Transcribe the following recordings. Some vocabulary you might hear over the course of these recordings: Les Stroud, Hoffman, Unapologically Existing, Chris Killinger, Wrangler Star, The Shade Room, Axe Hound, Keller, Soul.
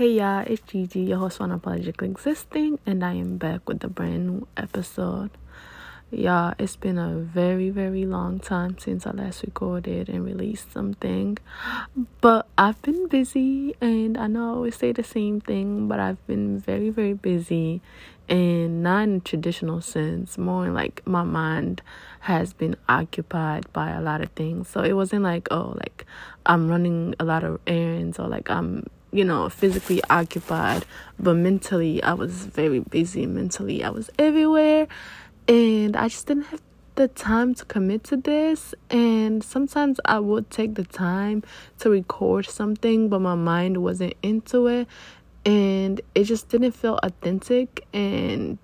Hey y'all, it's Gigi, your host for Unapologically Existing, and I am back with a brand new episode. Y'all, it's been a very long time since I last recorded and released something, but I've been busy, and I know I always say the same thing, but I've been very busy, and not in a traditional sense, more in like my mind has been occupied by a lot of things. So it wasn't like, oh, like I'm running a lot of errands or like I'm physically occupied, but mentally I was very busy. Mentally I was everywhere, and I just didn't have the time to commit to this. And sometimes I would take the time to record something, but my mind wasn't into it, and it just didn't feel authentic, and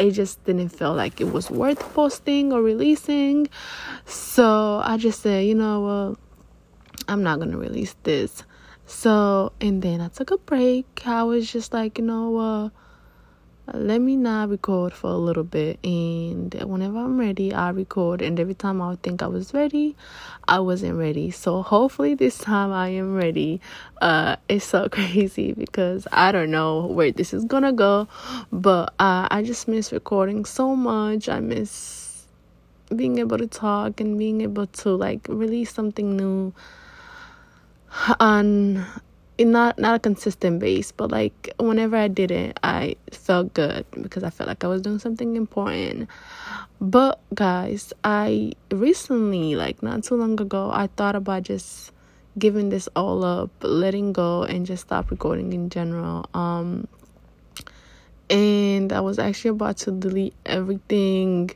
it just didn't feel like it was worth posting or releasing. So I just said, well, I'm not gonna release this. So, and then I took a break. I was just like, let me not record for a little bit, and whenever I'm ready, I'll record. And every time I would think I was ready, I wasn't ready. So hopefully this time I am ready. It's so crazy because I don't know where this is gonna go, but I just miss recording so much. I miss being able to talk and being able to like release something new on not a consistent base, but like whenever I did it, I felt good because I felt like I was doing something important. But guys, I recently, like not too long ago, I thought about just giving this all up, letting go, and just stop recording in general. And I was actually about to delete everything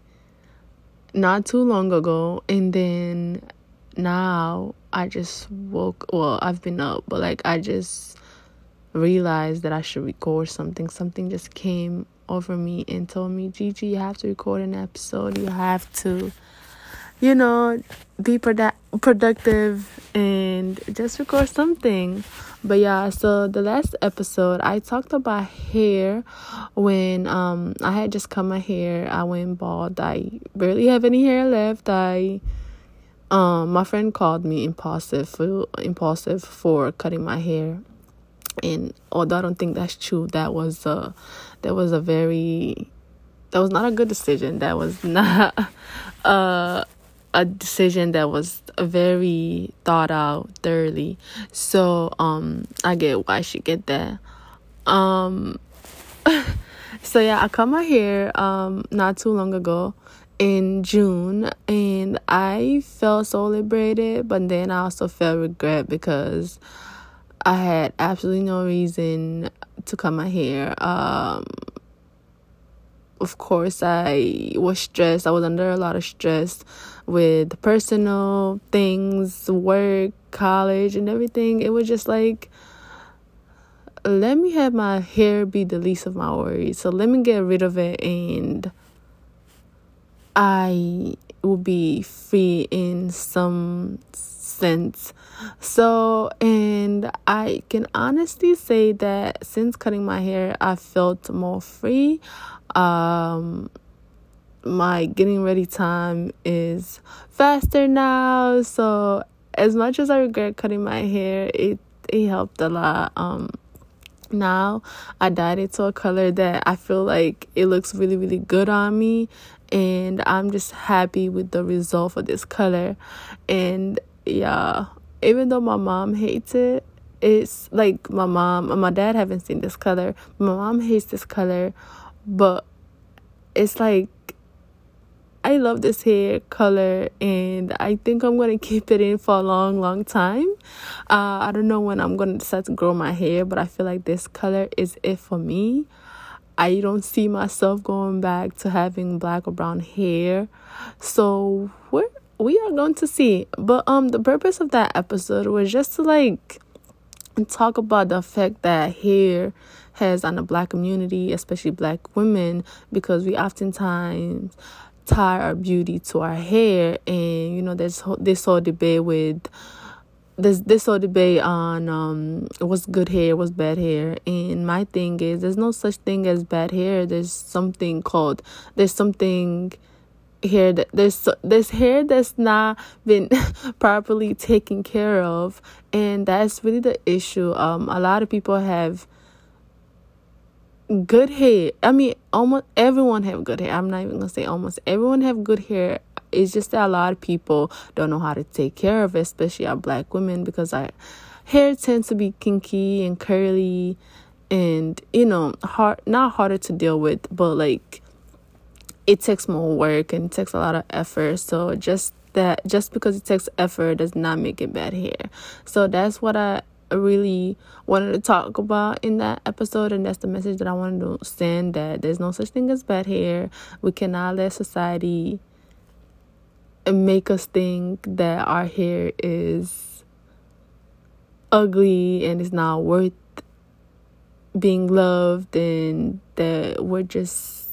not too long ago, and then now I just I've been up, but like I just realized that I should record something. Something just came over me and told me, Gigi, you have to record an episode. You have to, be productive and just record something. But yeah, so the last episode I talked about hair. When I had just cut my hair, I went bald. I barely have any hair left. My friend called me impulsive for cutting my hair, and although I don't think that's true, that was not a good decision. That was not a decision that was very thought out thoroughly. So I get why she get that. So yeah, I cut my hair not too long ago in June, and I felt so liberated, but then I also felt regret because I had absolutely no reason to cut my hair. Of course, I was stressed. I was under a lot of stress with personal things, work, college, and everything. It was just like, let me have my hair be the least of my worries. So let me get rid of it, and I will be free in some sense. So, and I can honestly say that since cutting my hair, I felt more free. My getting ready time is faster now. So, as much as I regret cutting my hair, it helped a lot. Now I dyed it to a color that I feel like it looks really good on me, and I'm just happy with the result for this color. And yeah, even though my mom hates it, it's like my mom and my dad haven't seen this color. My mom hates this color, but it's like I love this hair color, and I think I'm going to keep it in for a long time. I don't know when I'm going to decide to grow my hair, but I feel like this color is it for me. I don't see myself going back to having black or brown hair. So we are going to see. But the purpose of that episode was just to like talk about the effect that hair has on the black community, especially black women, because we oftentimes tie our beauty to our hair. And there's this whole debate on what's good hair, what's bad hair. And my thing is, there's no such thing as bad hair. There's something hair that there's hair that's not been properly taken care of, and that's really the issue. A lot of people have good hair. I mean, almost everyone have good hair. I'm not even gonna say almost everyone have good hair. It's just that a lot of people don't know how to take care of it, especially our black women, because our hair tends to be kinky and curly and, you know, hard, not harder to deal with, but like it takes more work and it takes a lot of effort. So just because it takes effort does not make it bad hair. So that's what I really wanted to talk about in that episode, and that's the message that I wanted to send, that there's no such thing as bad hair. We cannot let society make us think that our hair is ugly and it's not worth being loved, and that we're just,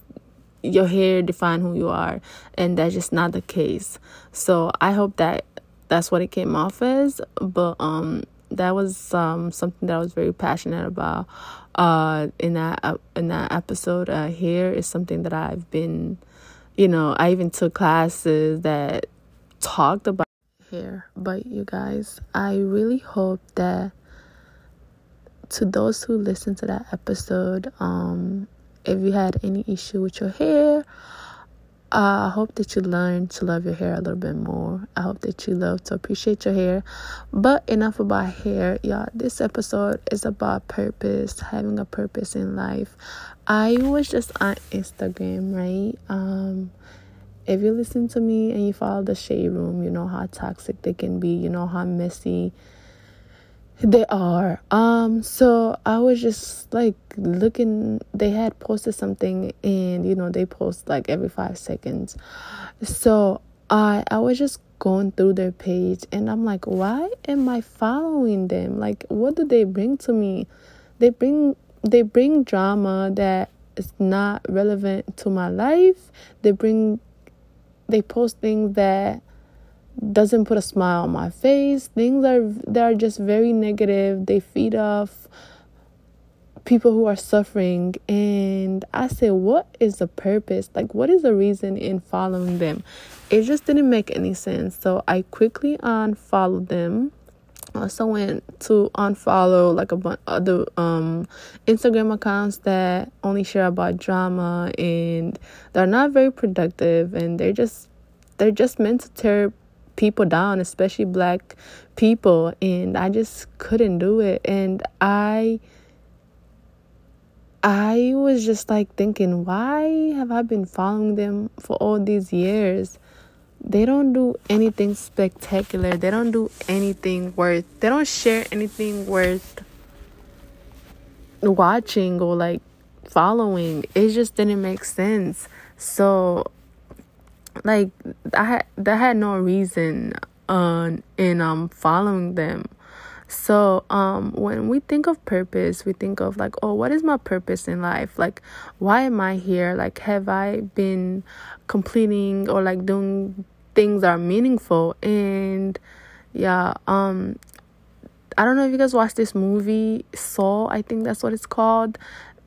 your hair define who you are, and that's just not the case. So I hope that that's what it came off as, but that was something that I was very passionate about in that episode. Hair is something that I've been, you know, I even took classes that talked about hair. But you guys, I really hope that to those who listened to that episode, if you had any issue with your hair, I hope that you learn to love your hair a little bit more. I hope that you love to appreciate your hair. But enough about hair, y'all. This episode is about purpose, having a purpose in life. I was just on Instagram, right? If you listen to me and you follow The Shade Room, you know how toxic they can be. You know how messy they are. So I was just like looking, they had posted something, and you know they post like every 5 seconds. So I was just going through their page, and I'm like, why am I following them? Like, what do they bring to me? They bring drama that is not relevant to my life. They post things that doesn't put a smile on my face. Things that are just very negative. They feed off people who are suffering, and I say, what is the purpose? Like, what is the reason in following them? It just didn't make any sense. So I quickly unfollowed them. Also went to unfollow like a bunch of other Instagram accounts that only share about drama, and they're not very productive, and they're just meant to tear people down, especially black people. And I just couldn't do it, and I was just like thinking, why have I been following them for all these years? They don't do anything spectacular. They don't do anything worth, they don't share anything worth watching or like following. It just didn't make sense. So like I had no reason in following them. So when we think of purpose, we think of like, oh, what is my purpose in life? Like, why am I here? Like, have I been completing or like doing things that are meaningful? And yeah, I don't know if you guys watched this movie Soul, I think that's what it's called,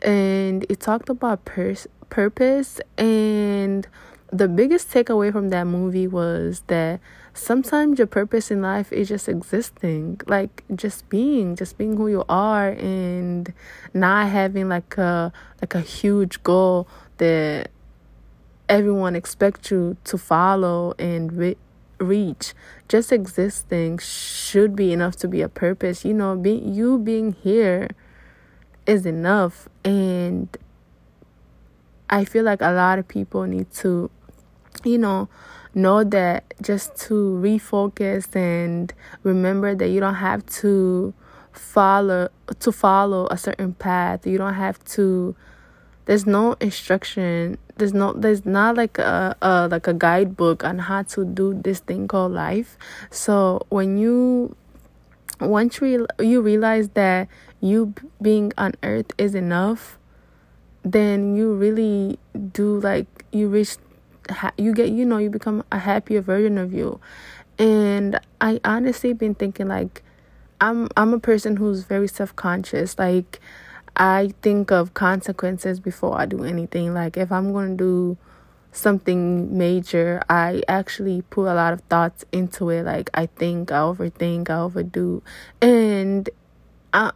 and it talked about purpose, and the biggest takeaway from that movie was that sometimes your purpose in life is just existing, like just being who you are, and not having like a huge goal that everyone expects you to follow and reach. Just existing should be enough to be a purpose. You know, being here is enough, and I feel like a lot of people need to, you know that, just to refocus and remember that you don't have to follow a certain path. You don't have to, there's no instruction, there's not like a guidebook on how to do this thing called life. So once you realize that you being on earth is enough, then you really do, like, you reach, you get, you know, you become a happier version of you. And I honestly been thinking, like, I'm a person who's very self-conscious. Like, I think of consequences before I do anything. Like, if I'm gonna do something major, I actually put a lot of thoughts into it. Like, I think, I overthink, I overdo. And I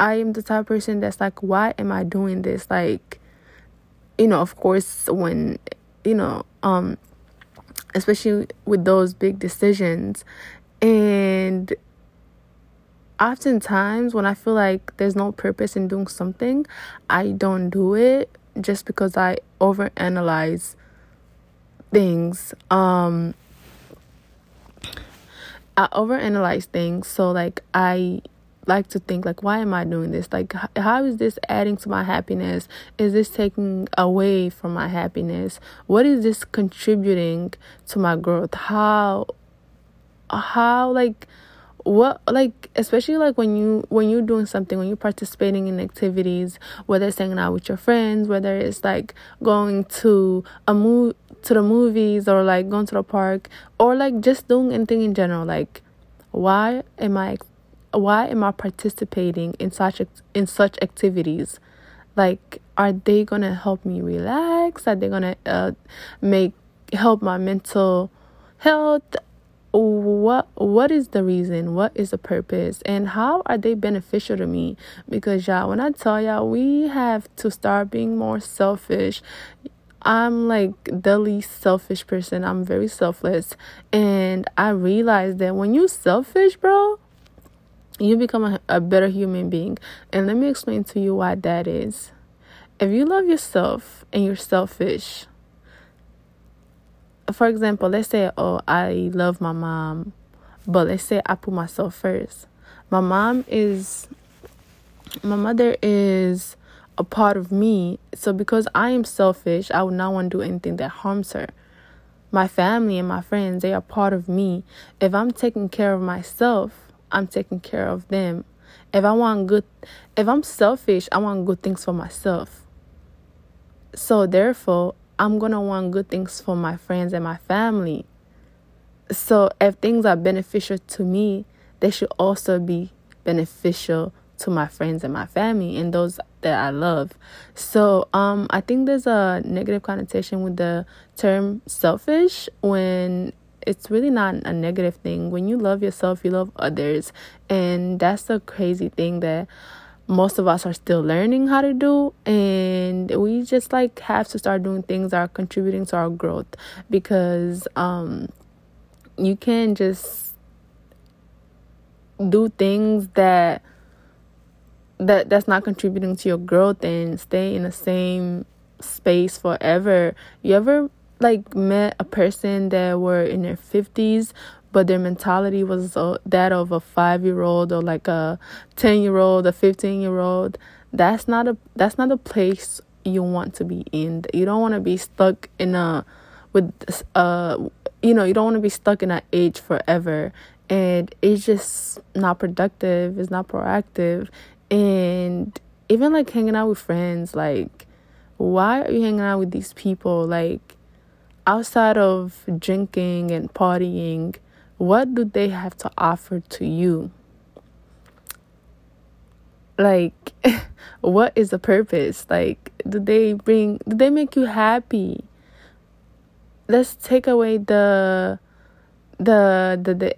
am the type of person that's like, why am I doing this? Like, you know, of course, when, you know, especially with those big decisions. And oftentimes when I feel like there's no purpose in doing something, I don't do it just because I overanalyze things. So, like, I like to think, like, why am I doing this? Like, how is this adding to my happiness? Is this taking away from my happiness? What is this contributing to my growth? How like, what, like, especially like when you're doing something, when you're participating in activities, whether it's hanging out with your friends, whether it's like going to the movies, or like going to the park, or like just doing anything in general. Like, why am I participating in such activities? Like, are they gonna help me relax? Are they gonna help my mental health? What is the reason? What is the purpose? And how are they beneficial to me? Because, y'all, when I tell y'all, we have to start being more selfish. I'm like the least selfish person. I'm very selfless. And I realized that when you're selfish, bro, you become a better human being. And let me explain to you why that is. If you love yourself and you're selfish, for example, let's say, oh, I love my mom, but let's say I put myself first. My mother is a part of me. So because I am selfish, I would not want to do anything that harms her. My family and my friends, they are part of me. If I'm taking care of myself, I'm taking care of them. If I'm selfish, I want good things for myself. So therefore, I'm going to want good things for my friends and my family. So if things are beneficial to me, they should also be beneficial to my friends and my family and those that I love. So I think there's a negative connotation with the term selfish, when it's really not a negative thing. When you love yourself, you love others. And that's the crazy thing that most of us are still learning how to do, and we just like have to start doing things that are contributing to our growth, because you can't just do things that's not contributing to your growth and stay in the same space forever. You ever like met a person that were in their 50s, but their mentality was that of a 5-year-old, or like a 10-year-old, a 15-year-old. That's not a place you want to be in. You don't want to be stuck you don't want to be stuck in that age forever. And it's just not productive. It's not proactive. And even like hanging out with friends, like, why are you hanging out with these people? Like, outside of drinking and partying, what do they have to offer to you? Like, what is the purpose? Like, do they make you happy? Let's take away the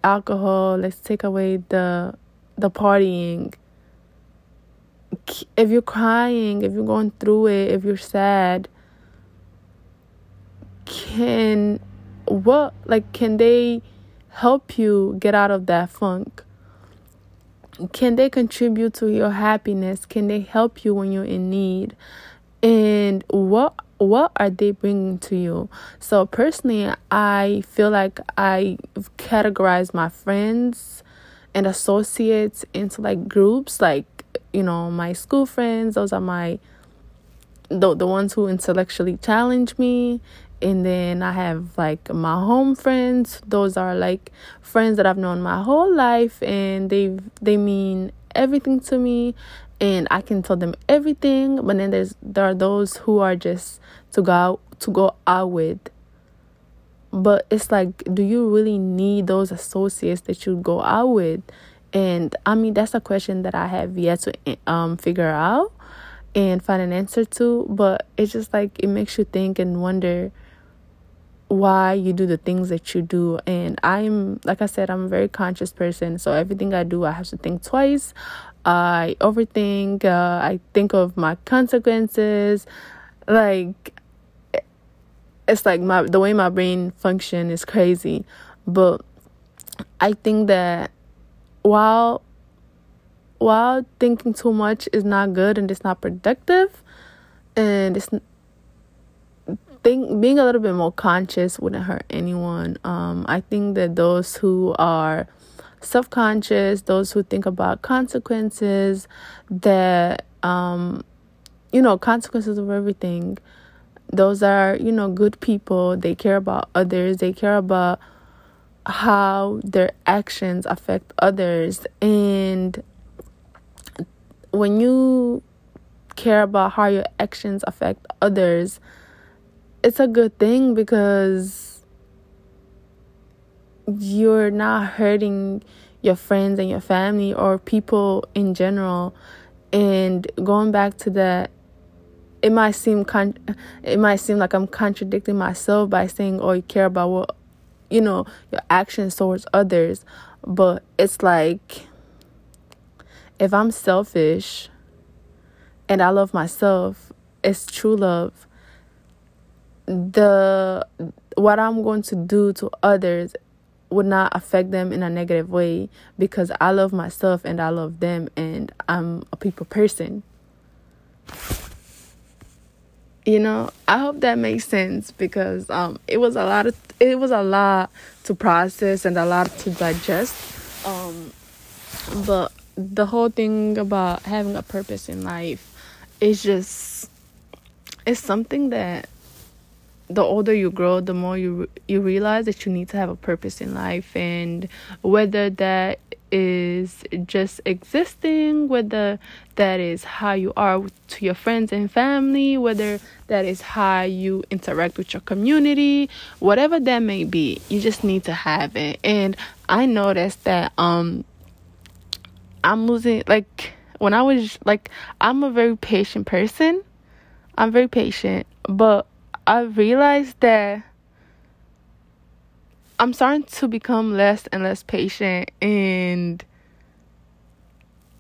alcohol. Let's take away the partying. If you're crying, if you're going through it, if you're sad, can they help you get out of that funk? Can they contribute to your happiness? Can they help you when you're in need? And what are they bringing to you? So personally, I feel like I've categorized my friends and associates into like groups, like, you know, my school friends. Those are the ones who intellectually challenge me. And then I have like my home friends. Those are like friends that I've known my whole life, and they mean everything to me, and I can tell them everything. But then there are those who are just to go out with. But it's like, do you really need those associates that you go out with? And I mean, that's a question that I have yet to figure out and find an answer to. But it's just like, it makes you think and wonder, why you do the things that you do. And I'm a very conscious person, so everything I do I have to think twice. I overthink. I think of my consequences. The way my brain function is crazy. But I think that while thinking too much is not good and it's not productive, and being a little bit more conscious wouldn't hurt anyone. I think that those who are self-conscious, those who think about consequences, that consequences of everything, those are good people. They care about others, they care about how their actions affect others. And when you care about how your actions affect others, it's a good thing, because you're not hurting your friends and your family or people in general. And going back to that, it might seem like I'm contradicting myself by saying, oh, you care about what your actions towards others. But it's like, if I'm selfish and I love myself, it's true love. What I'm going to do to others would not affect them in a negative way, because I love myself and I love them, and I'm a people person. I hope that makes sense, because it was a lot to process and a lot to digest. But the whole thing about having a purpose in life is it's something that the older you grow, the more you realize that you need to have a purpose in life. And whether that is just existing, whether that is how you are to your friends and family, whether that is how you interact with your community, whatever that may be, you just need to have it. And I noticed that I'm losing, I'm a very patient person. I'm very patient, but I realized that I'm starting to become less and less patient, and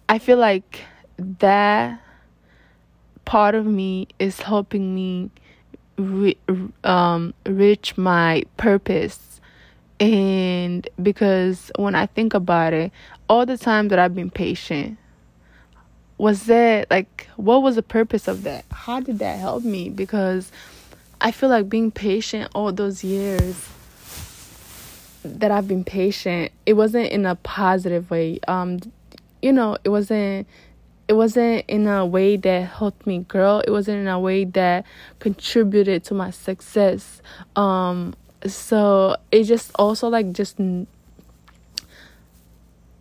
I feel like that part of me is helping me reach my purpose. And because when I think about it, all the time that I've been patient, what was the purpose of that? How did that help me? Because I feel like being patient all those years that I've been patient, it wasn't in a positive way. It wasn't in a way that helped me grow. It wasn't in a way that contributed to my success. So it just also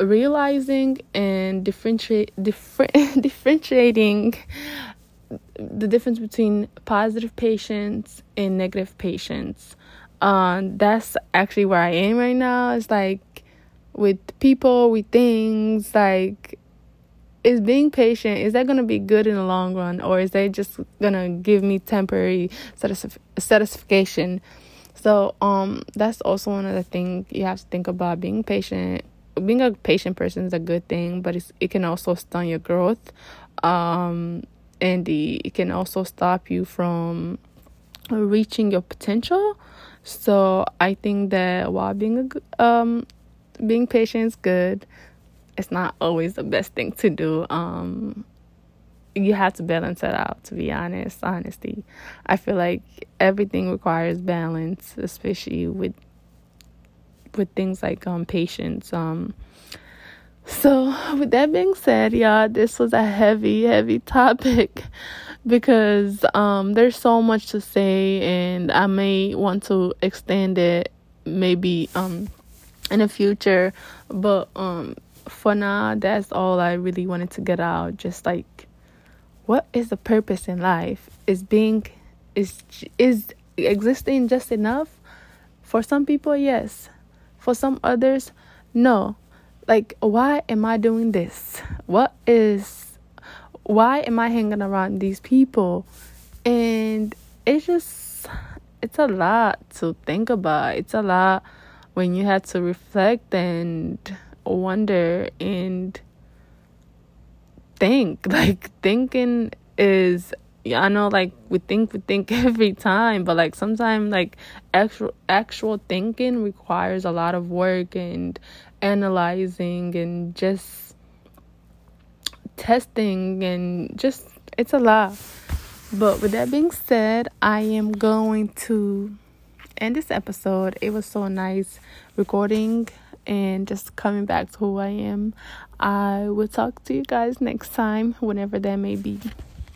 realizing and differentiating the difference between positive patience and negative patience. That's actually where I am right now. It's with people, with things, is being patient, is that going to be good in the long run, or is that just going to give me temporary satisfaction? So that's also one of the things you have to think about. Being patient, being a patient person is a good thing, but it can also stun your growth. It can also stop you from reaching your potential. So I think that while being patient is good, it's not always the best thing to do. You have to balance it out, to be honest. Honestly, I feel like everything requires balance, especially with things like patience. So with that being said, y'all, this was a heavy, heavy topic, because there's so much to say, and I may want to extend it maybe in the future. But for now, that's all I really wanted to get out. Just what is the purpose in life? Is existing just enough? For some people, yes. For some others, no. Why am I doing this? Why am I hanging around these people? And it's just, it's a lot to think about. It's a lot when you have to reflect and wonder and think. Like, thinking is, I know, like, we think every time, but, like, sometimes, like, actual thinking requires a lot of work and analyzing and just testing and just, it's a lot. But with that being said, I am going to end this episode. It was so nice recording and just coming back to who I am. I will talk to you guys next time, whenever that may be.